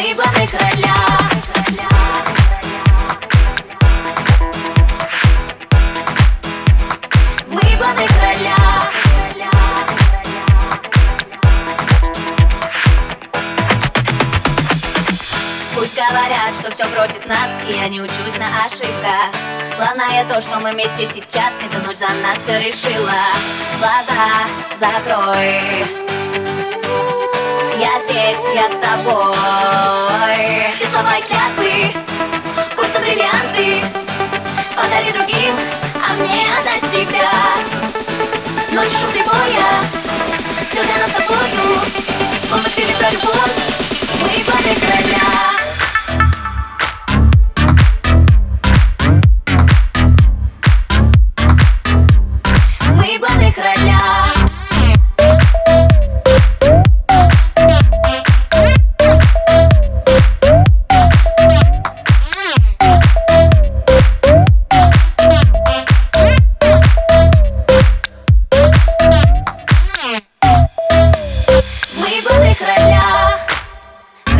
мы в главных ролях. Мы в главных ролях. Пусть говорят, что все против нас, и я не учусь на ошибках. Главное то, что мы вместе сейчас, эта ночь за нас все решила. Глаза закрой, я здесь, я с тобой. Все слова и клятвы, кольца, бриллианты, подари другим, а мне отдай себя. Ночи шум прибоя, все для нас с тобою. Словно в фильме про любовь, мы в главных ролях.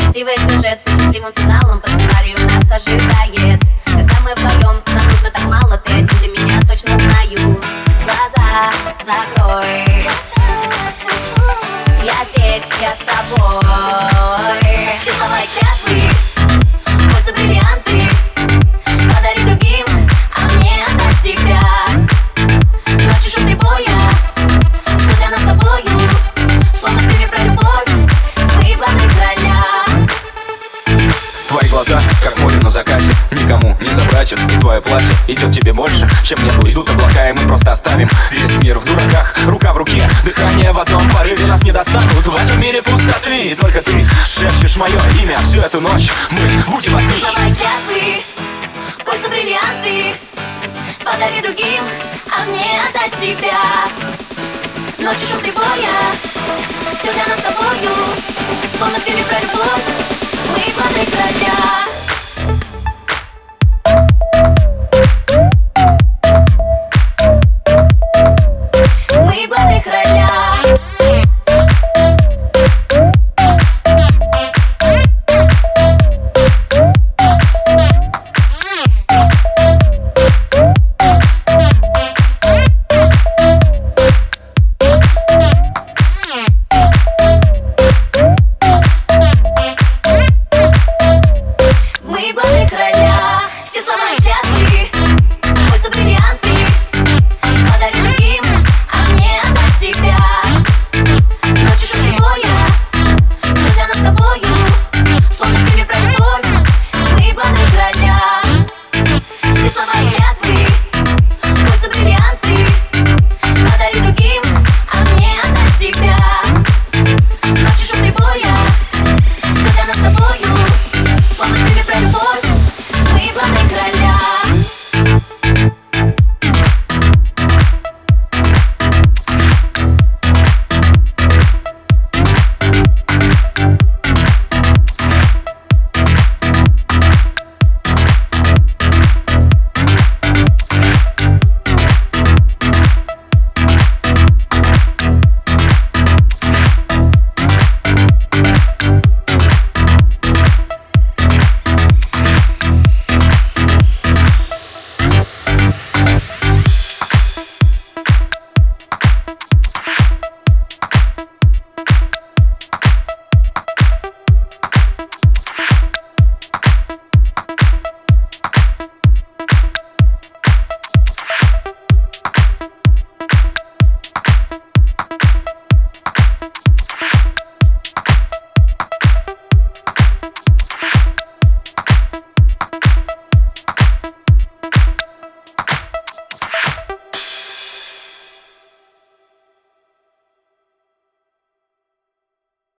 Красивый сюжет с счастливым финалом по сценарию нас ожидает. Когда мы вдвоем, нам нужно так мало. Ты один для меня, точно знаю. Глаза закрой, я здесь, я с тобой. Все слова и клятвы, кольца, бриллианты, подари другим, а мне отдай себя. Ночи шум прибоя, все для нас с тобою. Словно в фильме про любовь, мы в главных ролях. Твои глаза, как море на закате, никому не забрать их. И твое платье идет тебе больше, чем небо. Идут облака, и мы просто оставим весь мир в дураках. Рука в руке, дыхание в одном порыве, нас не достанут в этом мире пустоты. И только ты шепчешь мое имя, всю эту ночь мы будем одни. Слова и клятвы, кольца, бриллианты, подари другим, а мне отдай себя. Ночи шум прибоя, все для нас с тобою. Словно в фильме про любовь.